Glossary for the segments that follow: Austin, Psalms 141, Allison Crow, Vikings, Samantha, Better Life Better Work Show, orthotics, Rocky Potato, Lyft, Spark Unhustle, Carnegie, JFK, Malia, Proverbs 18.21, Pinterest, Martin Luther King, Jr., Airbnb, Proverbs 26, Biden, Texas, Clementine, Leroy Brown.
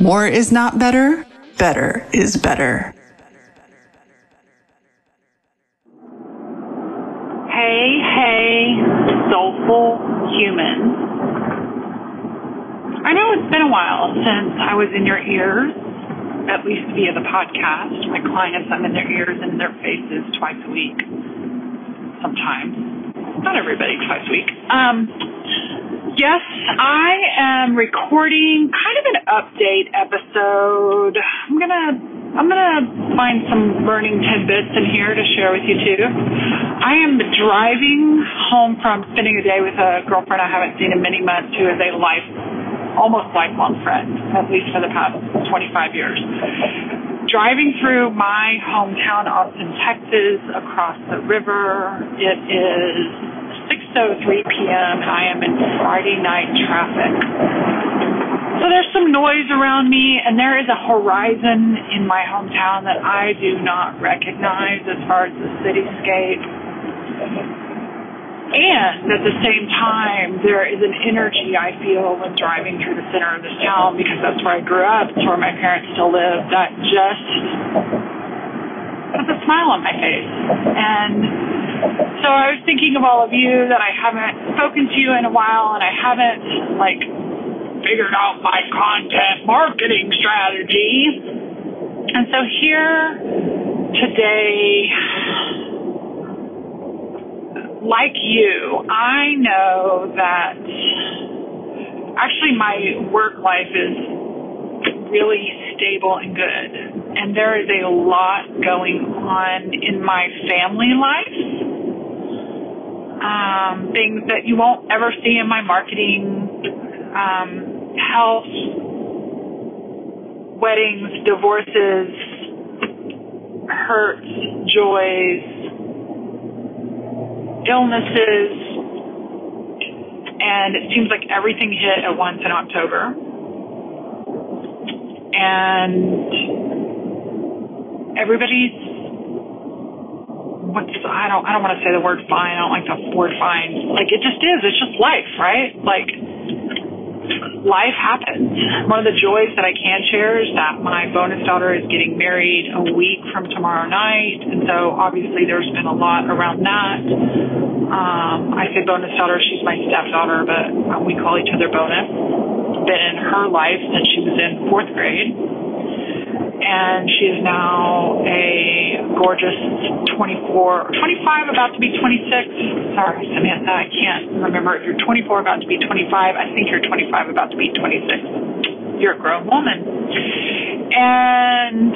More is not better. Better is better. Hey, hey, soulful humans. I know it's been a while since I was in your ears, at least via the podcast. My clients, I'm in their ears and in their faces twice a week. Sometimes. Not everybody, twice a week. Yes, I am recording kind of an update episode. I'm gonna find some burning tidbits in here to share with you too. I am driving home from spending a day with a girlfriend I haven't seen in many months, who is a almost lifelong friend, at least for the past 25 years. Driving through my hometown, Austin, Texas, across the river. It is 6:03 p.m. I am in Friday night traffic. So there's some noise around me, and there is a horizon in my hometown that I do not recognize as far as the cityscape. And at the same time, there is an energy I feel when driving through the center of this town, because that's where I grew up, it's where my parents still live, that just puts a smile on my face. And so I was thinking of all of you that I haven't spoken to in a while, and I haven't, like, figured out my content marketing strategy. And so here today, like you, I know that actually my work life is really stable and good, and there is a lot going on in my family life, things that you won't ever see in my marketing, health, weddings, divorces, hurts, joys, illnesses, and it seems like everything hit at once in October. And everybody's, I don't want to say the word fine. I don't like the word fine. Like, it just is. It's just life, right? Like, life happens. One of the joys that I can share is that my bonus daughter is getting married a week from tomorrow night, and so obviously there's been a lot around that. I say bonus daughter, she's my stepdaughter, but we call each other bonus. Been in her life since she was in fourth grade, and she is now a gorgeous 25, about to be 26. Sorry, Samantha, I can't remember if you're 24, about to be 25. I think you're 25, about to be 26. You're a grown woman. And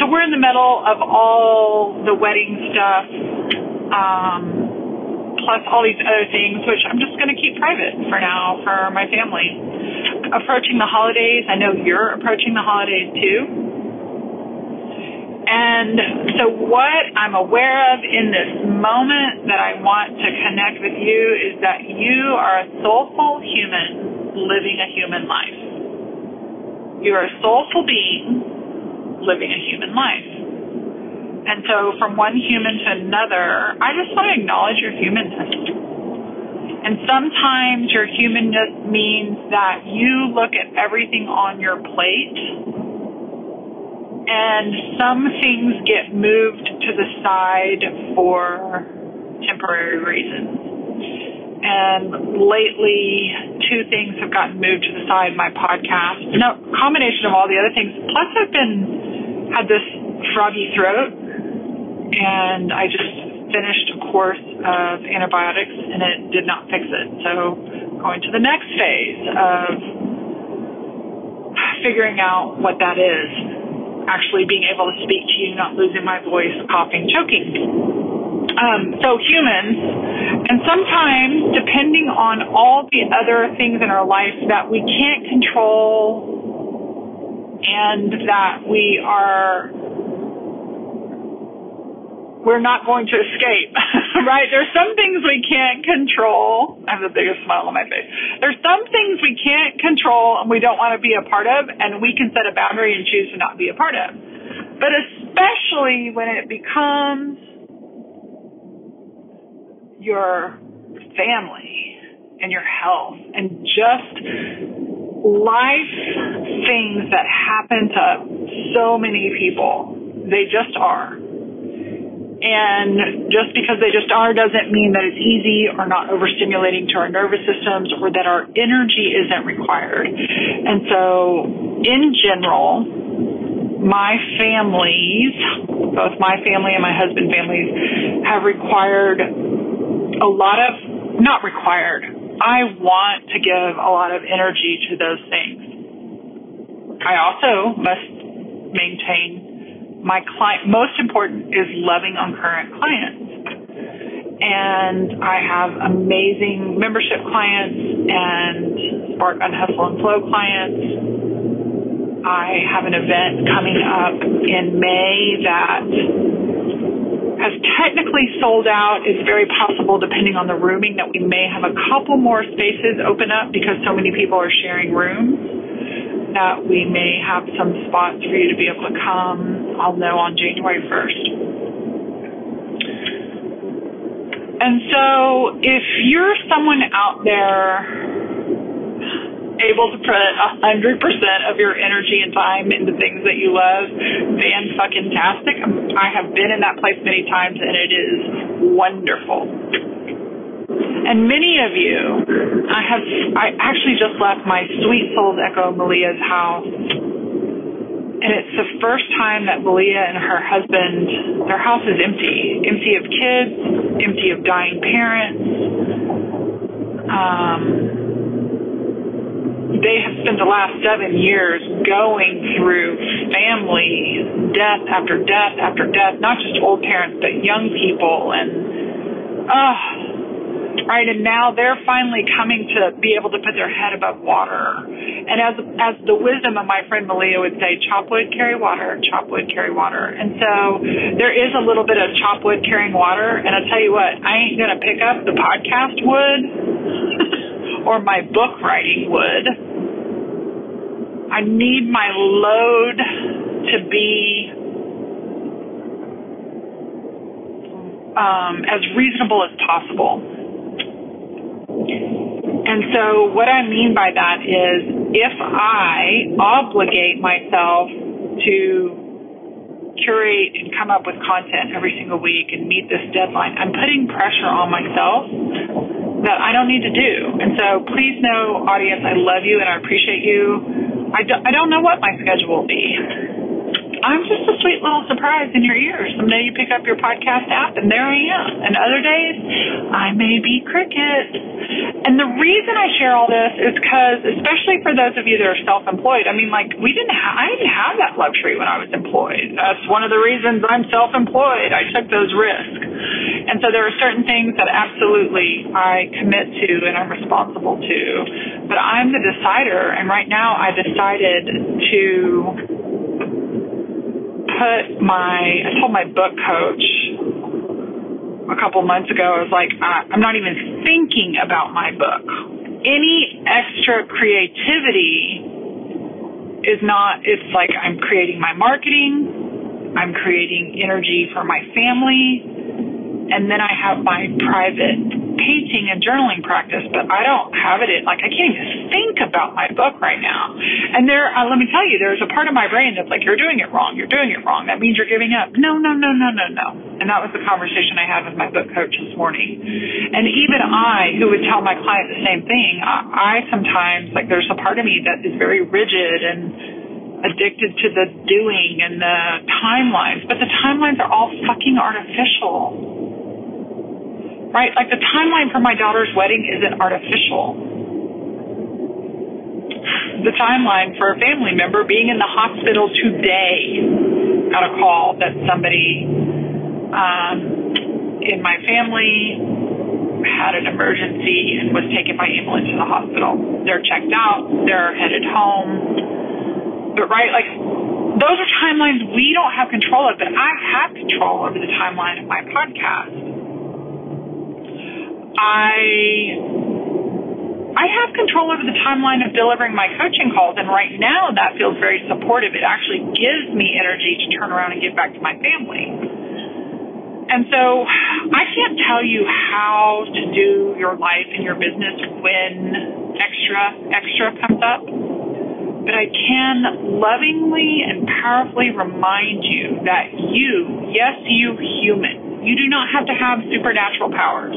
so we're in the middle of all the wedding stuff, plus all these other things, which I'm just going to keep private for now for my family. Approaching the holidays, I know you're approaching the holidays too. And so what I'm aware of in this moment that I want to connect with you is that you are a soulful human living a human life. You are a soulful being living a human life. And so from one human to another, I just want to acknowledge your humanness. And sometimes your humanness means that you look at everything on your plate, and some things get moved to the side for temporary reasons. And lately, two things have gotten moved to the side, my podcast. No, combination of all the other things. Plus, I've had this froggy throat, and I just finished a course of antibiotics, and it did not fix it. So going to the next phase of figuring out what that is. Actually being able to speak to you, not losing my voice, coughing, choking. So humans, and sometimes depending on all the other things in our life that we can't control and that we're not going to escape, right? There's some things we can't control. I have the biggest smile on my face. There's some things we can't control and we don't want to be a part of, and we can set a boundary and choose to not be a part of. But especially when it becomes your family and your health and just life things that happen to so many people, they just are. And just because they just are doesn't mean that it's easy or not overstimulating to our nervous systems or that our energy isn't required. And so, in general, my families, both my family and my husband's families, have required a lot of, not required, I want to give a lot of energy to those things. I also must maintain my client, most important is loving on current clients. And I have amazing membership clients and Spark Unhustle and Flow clients. I have an event coming up in May that has technically sold out. It's very possible, depending on the rooming, that we may have a couple more spaces open up because so many people are sharing rooms, that we may have some spots for you to be able to come. I'll know on January 1st. And so if you're someone out there able to put 100% of your energy and time into things that you love, fan-fucking-tastic. I have been in that place many times, and it is wonderful. And many of you, I actually just left my sweet soul's Echo Malia's house, and it's the first time that Malia and her husband, their house is empty of kids, empty of dying parents. They have spent the last 7 years going through family death after death after death, not just old parents, but young people, and right, and now they're finally coming to be able to put their head above water. And as the wisdom of my friend Malia would say, chop wood, carry water, chop wood, carry water. And so there is a little bit of chop wood, carrying water. And I tell you what, I ain't going to pick up the podcast wood or my book writing wood. I need my load to be as reasonable as possible. And so what I mean by that is if I obligate myself to curate and come up with content every single week and meet this deadline, I'm putting pressure on myself that I don't need to do. And so please know, audience, I love you and I appreciate you. I don't know what my schedule will be. I'm just a sweet little surprise in your ears. Someday you pick up your podcast app, and there I am. And other days, I may be crickets. And the reason I share all this is because, especially for those of you that are self-employed, I mean, like, I didn't have that luxury when I was employed. That's one of the reasons I'm self-employed. I took those risks. And so there are certain things that absolutely I commit to and I'm responsible to. But I'm the decider, and right now I decided to I told my book coach a couple months ago, I was like, I'm not even thinking about my book. Any extra creativity is not, it's like I'm creating my marketing, I'm creating energy for my family, and then I have my private painting and journaling practice, but I don't have it in, like, I can't even think about my book right now. And let me tell you, there's a part of my brain that's like, you're doing it wrong. You're doing it wrong. That means you're giving up. No. And that was the conversation I had with my book coach this morning. And even I, who would tell my client the same thing, I sometimes, like, there's a part of me that is very rigid and addicted to the doing and the timelines. But the timelines are all fucking artificial, right? Like, the timeline for my daughter's wedding isn't artificial. The timeline for a family member being in the hospital today, got a call that somebody in my family had an emergency and was taken by ambulance to the hospital. They're checked out, they're headed home, but right, like those are timelines we don't have control of, but I have control over the timeline of my podcast. I have control over the timeline of delivering my coaching calls, and right now that feels very supportive. It actually gives me energy to turn around and give back to my family. And so I can't tell you how to do your life and your business when extra comes up, but I can lovingly and powerfully remind you that you, yes, you human, you do not have to have supernatural powers,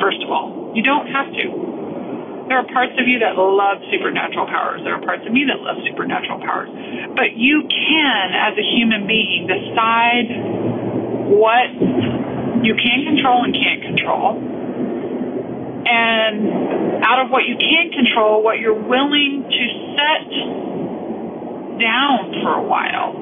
first of all. You don't have to. There are parts of you that love supernatural powers. There are parts of me that love supernatural powers. But you can, as a human being, decide what you can control and can't control. And out of what you can control, what you're willing to set down for a while.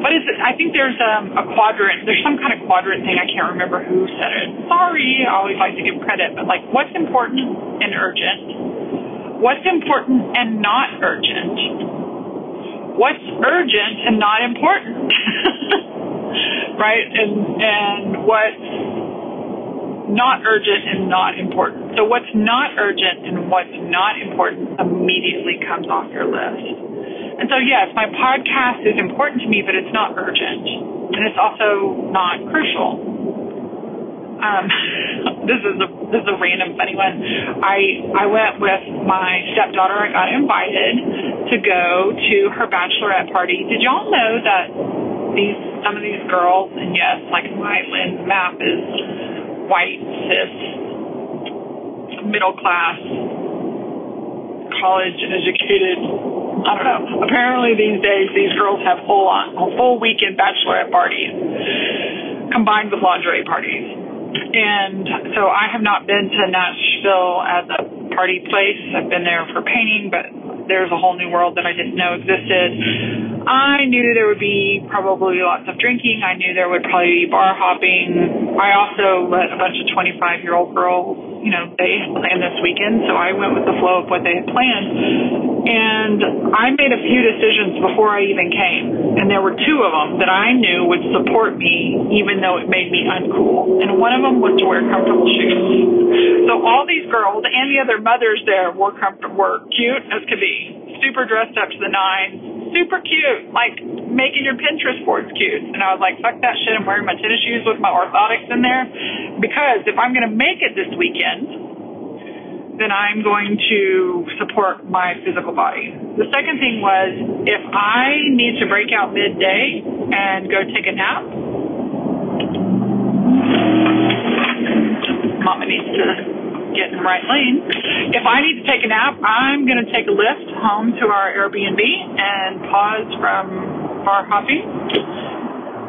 What is it? I think there's a quadrant. There's some kind of quadrant thing. I can't remember who said it. Sorry, I always like to give credit. But, like, what's important and urgent? What's important and not urgent? What's urgent and not important? Right? And what's not urgent and not important. So what's not urgent and what's not important immediately comes off your list. And so, yes, my podcast is important to me, but it's not urgent. And it's also not crucial. This is a random funny one. I went with my stepdaughter. I got invited to go to her bachelorette party. Did y'all know that some of these girls, and yes, like my lens map is white, cis, middle class, college educated, I don't know. Apparently these days these girls have full weekend bachelorette parties combined with lingerie parties. And so I have not been to Nashville as a party place. I've been there for painting, but there's a whole new world that I didn't know existed. I knew there would be probably lots of drinking. I knew there would probably be bar hopping. I also let a bunch of 25-year-old girls, you know, they had planned this weekend, so I went with the flow of what they had planned. And I made a few decisions before I even came. And there were two of them that I knew would support me, even though it made me uncool. And one of them was to wear comfortable shoes. So all these girls and the other mothers there were cute as could be, super dressed up to the nines, super cute, like making your Pinterest boards cute. And I was like, fuck that shit, I'm wearing my tennis shoes with my orthotics in there. Because if I'm going to make it this weekend, then I'm going to support my physical body. The second thing was, if I need to break out midday and go take a nap, mama needs to get in the right lane. If I need to take a nap, I'm going to take a Lyft home to our Airbnb and pause from bar hopping.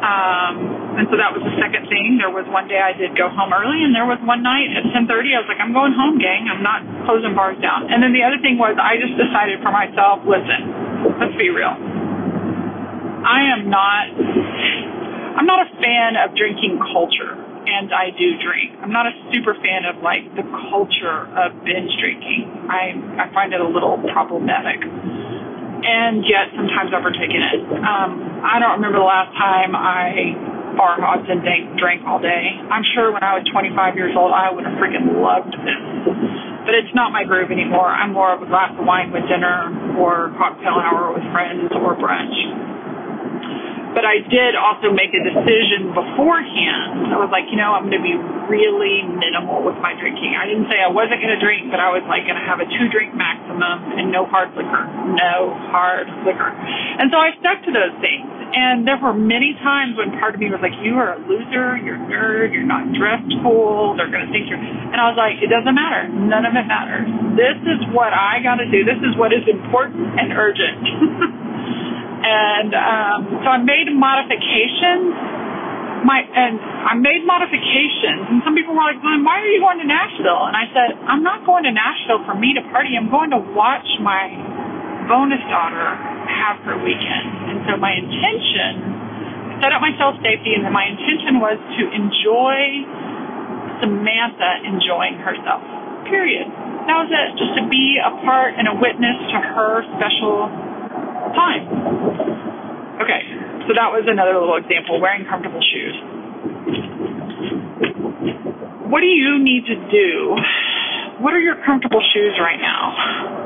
And so that was the second thing. There was one day I did go home early, and there was one night at 10:30 I was like, I'm going home, gang. I'm not closing bars down. And then the other thing was I just decided for myself, listen, let's be real. I'm not a fan of drinking culture. And I do drink. I'm not a super fan of, like, the culture of binge drinking. I find it a little problematic. And yet, sometimes I've overtaken it. I don't remember the last time I bar hopped and drank all day. I'm sure when I was 25 years old, I would have freaking loved this. But it's not my groove anymore. I'm more of a glass of wine with dinner or cocktail hour with friends or brunch. But I did also make a decision beforehand. I was like, you know, I'm going to be really minimal with my drinking. I didn't say I wasn't going to drink, but I was, like, going to have a 2-drink maximum and no hard liquor. No hard liquor. And so I stuck to those things. And there were many times when part of me was like, you are a loser, you're a nerd, you're not dressed cool, they're going to think you're... And I was like, it doesn't matter. None of it matters. This is what I got to do. This is what is important and urgent. And so I made modifications. And some people were like, why are you going to Nashville? And I said, I'm not going to Nashville for me to party. I'm going to watch my bonus daughter have her weekend. And so my intention, I set up my self-safety, and my intention was to enjoy Samantha enjoying herself, period. That was it, just to be a part and a witness to her special Fine. Okay, so that was another little example, wearing comfortable shoes. What do you need to do? What are your comfortable shoes right now?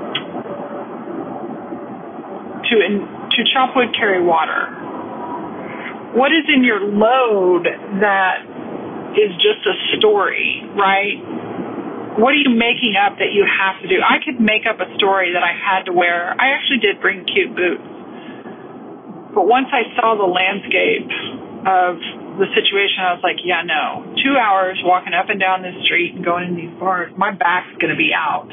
To chop wood, carry water. What is in your load that is just a story, right? What are you making up that you have to do? I could make up a story that I had to wear. I actually did bring cute boots. But once I saw the landscape of the situation, I was like, yeah, no. 2 hours walking up and down this street and going in these bars, my back's going to be out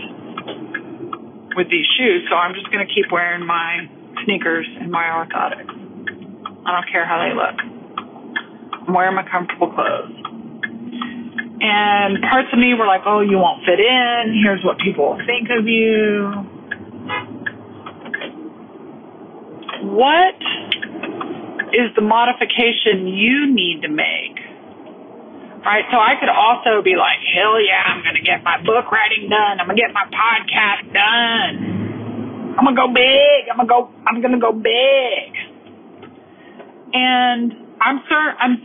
with these shoes, so I'm just going to keep wearing my sneakers and my orthotics. I don't care how they look. I'm wearing my comfortable clothes. And parts of me were like, oh, you won't fit in. Here's what people think of you. What is the modification you need to make? Right? So I could also be like, hell yeah, I'm going to get my book writing done. I'm going to get my podcast done. I'm going to go big. I'm going to go big. And I'm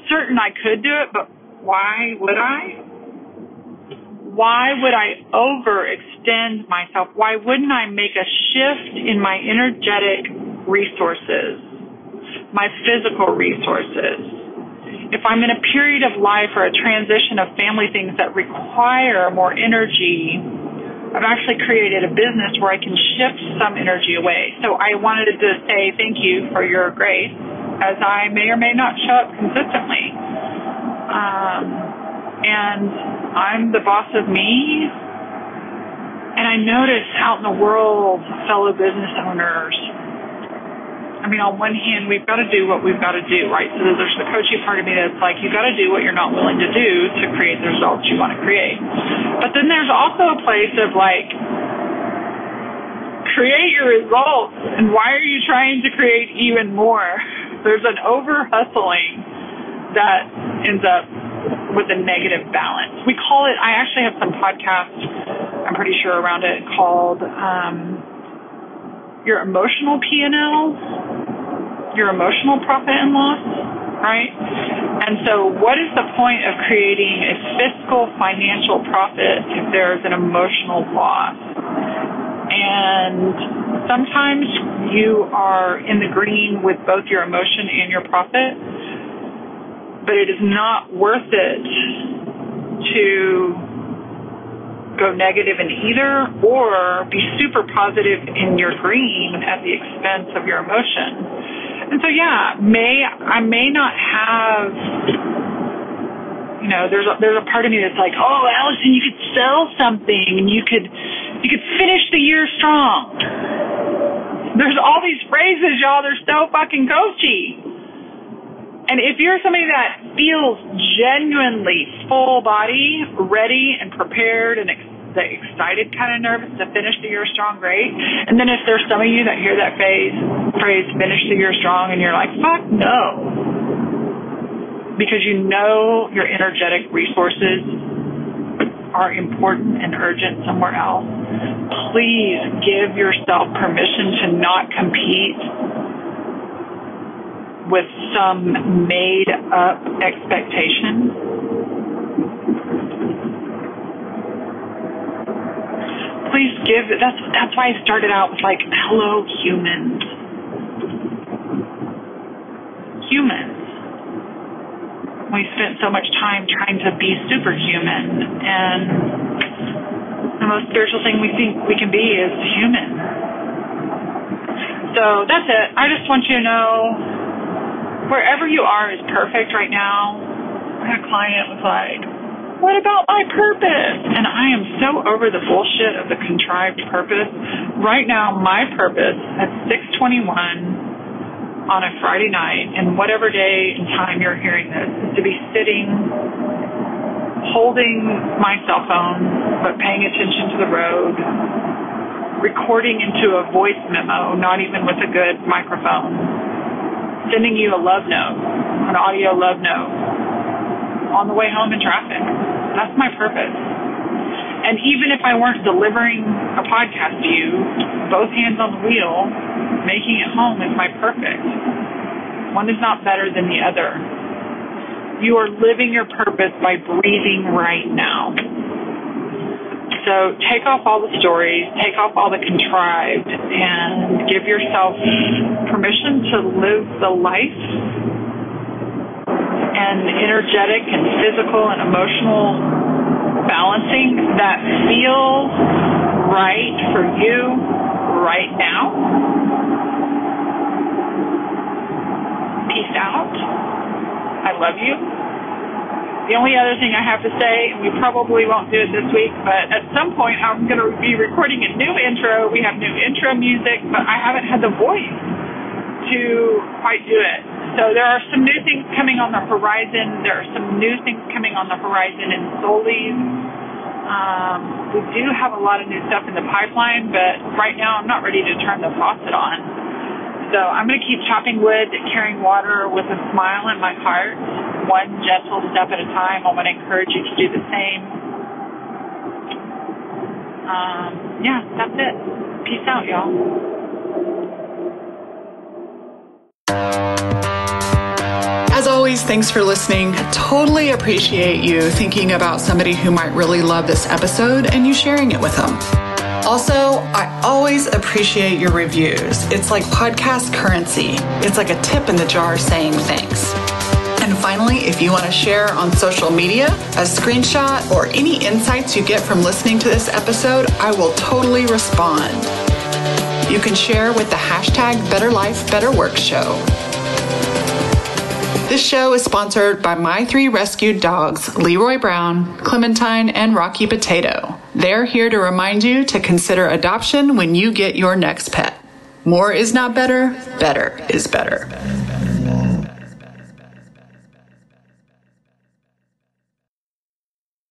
certain I could do it, but why would I? Why would I overextend myself? Why wouldn't I make a shift in my energetic resources, my physical resources? If I'm in a period of life or a transition of family things that require more energy, I've actually created a business where I can shift some energy away. So I wanted to say thank you for your grace, as I may or may not show up consistently. And I'm the boss of me. And I notice out in the world, fellow business owners, I mean, on one hand, we've got to do what we've got to do, right? So there's the coaching part of me that's like, you've got to do what you're not willing to do to create the results you want to create. But then there's also a place of like, create your results, and why are you trying to create even more? There's an over-hustling that ends up with a negative balance. We call it, I actually have some podcasts, I'm pretty sure, around it called Your Emotional P&L, Your Emotional Profit and Loss, right? And so what is the point of creating a fiscal financial profit if there's an emotional loss? And sometimes you are in the green with both your emotion and your profit, but it is not worth it to go negative in either or be super positive in your green at the expense of your emotion. And so, yeah, I may not have... You know, there's a part of me that's like, oh, Allison, you could sell something and you could finish the year strong. There's all these phrases, y'all. They're so fucking coachy. And if you're somebody that feels genuinely full body, ready and prepared and excited, kind of nervous to finish the year strong, great. And then if there's some of you that hear that phrase, finish the year strong, and you're like, fuck no. Because you know your energetic resources are important and urgent somewhere else, please give yourself permission to not compete with some made-up expectation. Please give, that's why I started out with like, hello, humans. Humans. We spent so much time trying to be superhuman, and the most spiritual thing we think we can be is human. So that's it. I just want you to know wherever you are is perfect right now. I had a client was like, what about my purpose? And I am so over the bullshit of the contrived purpose. Right now, my purpose at 6:21 on a Friday night, and whatever day and time you're hearing this, is to be sitting, holding my cell phone, but paying attention to the road, recording into a voice memo, not even with a good microphone, sending you a love note, an audio love note, on the way home in traffic. That's my purpose. And even if I weren't delivering a podcast to you, both hands on the wheel, making it home is my perfect. One is not better than the other. You are living your purpose by breathing right now. So take off all the stories, take off all the contrived, and give yourself permission to live the life, and energetic and physical and emotional balancing that feels right for you right now. Peace out. I love you. The only other thing I have to say, and we probably won't do it this week, but at some point I'm going to be recording a new intro. We have new intro music, but I haven't had the voice to quite do it. So there are some new things coming on the horizon. There are some new things coming on the horizon in Solis. We do have a lot of new stuff in the pipeline, but right now I'm not ready to turn the faucet on. So I'm going to keep chopping wood, carrying water with a smile in my heart. One gentle step at a time. I want to encourage you to do the same. Yeah, that's it. Peace out, y'all. As always, thanks for listening. Totally appreciate you thinking about somebody who might really love this episode and you sharing it with them. Also, I always appreciate your reviews. It's like podcast currency. It's like a tip in the jar saying thanks. And finally, if you want to share on social media a screenshot or any insights you get from listening to this episode, I will totally respond. You can share with the hashtag Better Life Better Work Show. This show is sponsored by my 3 rescued dogs, Leroy Brown, Clementine, and Rocky Potato. They're here to remind you to consider adoption when you get your next pet. More is not better. Better is better.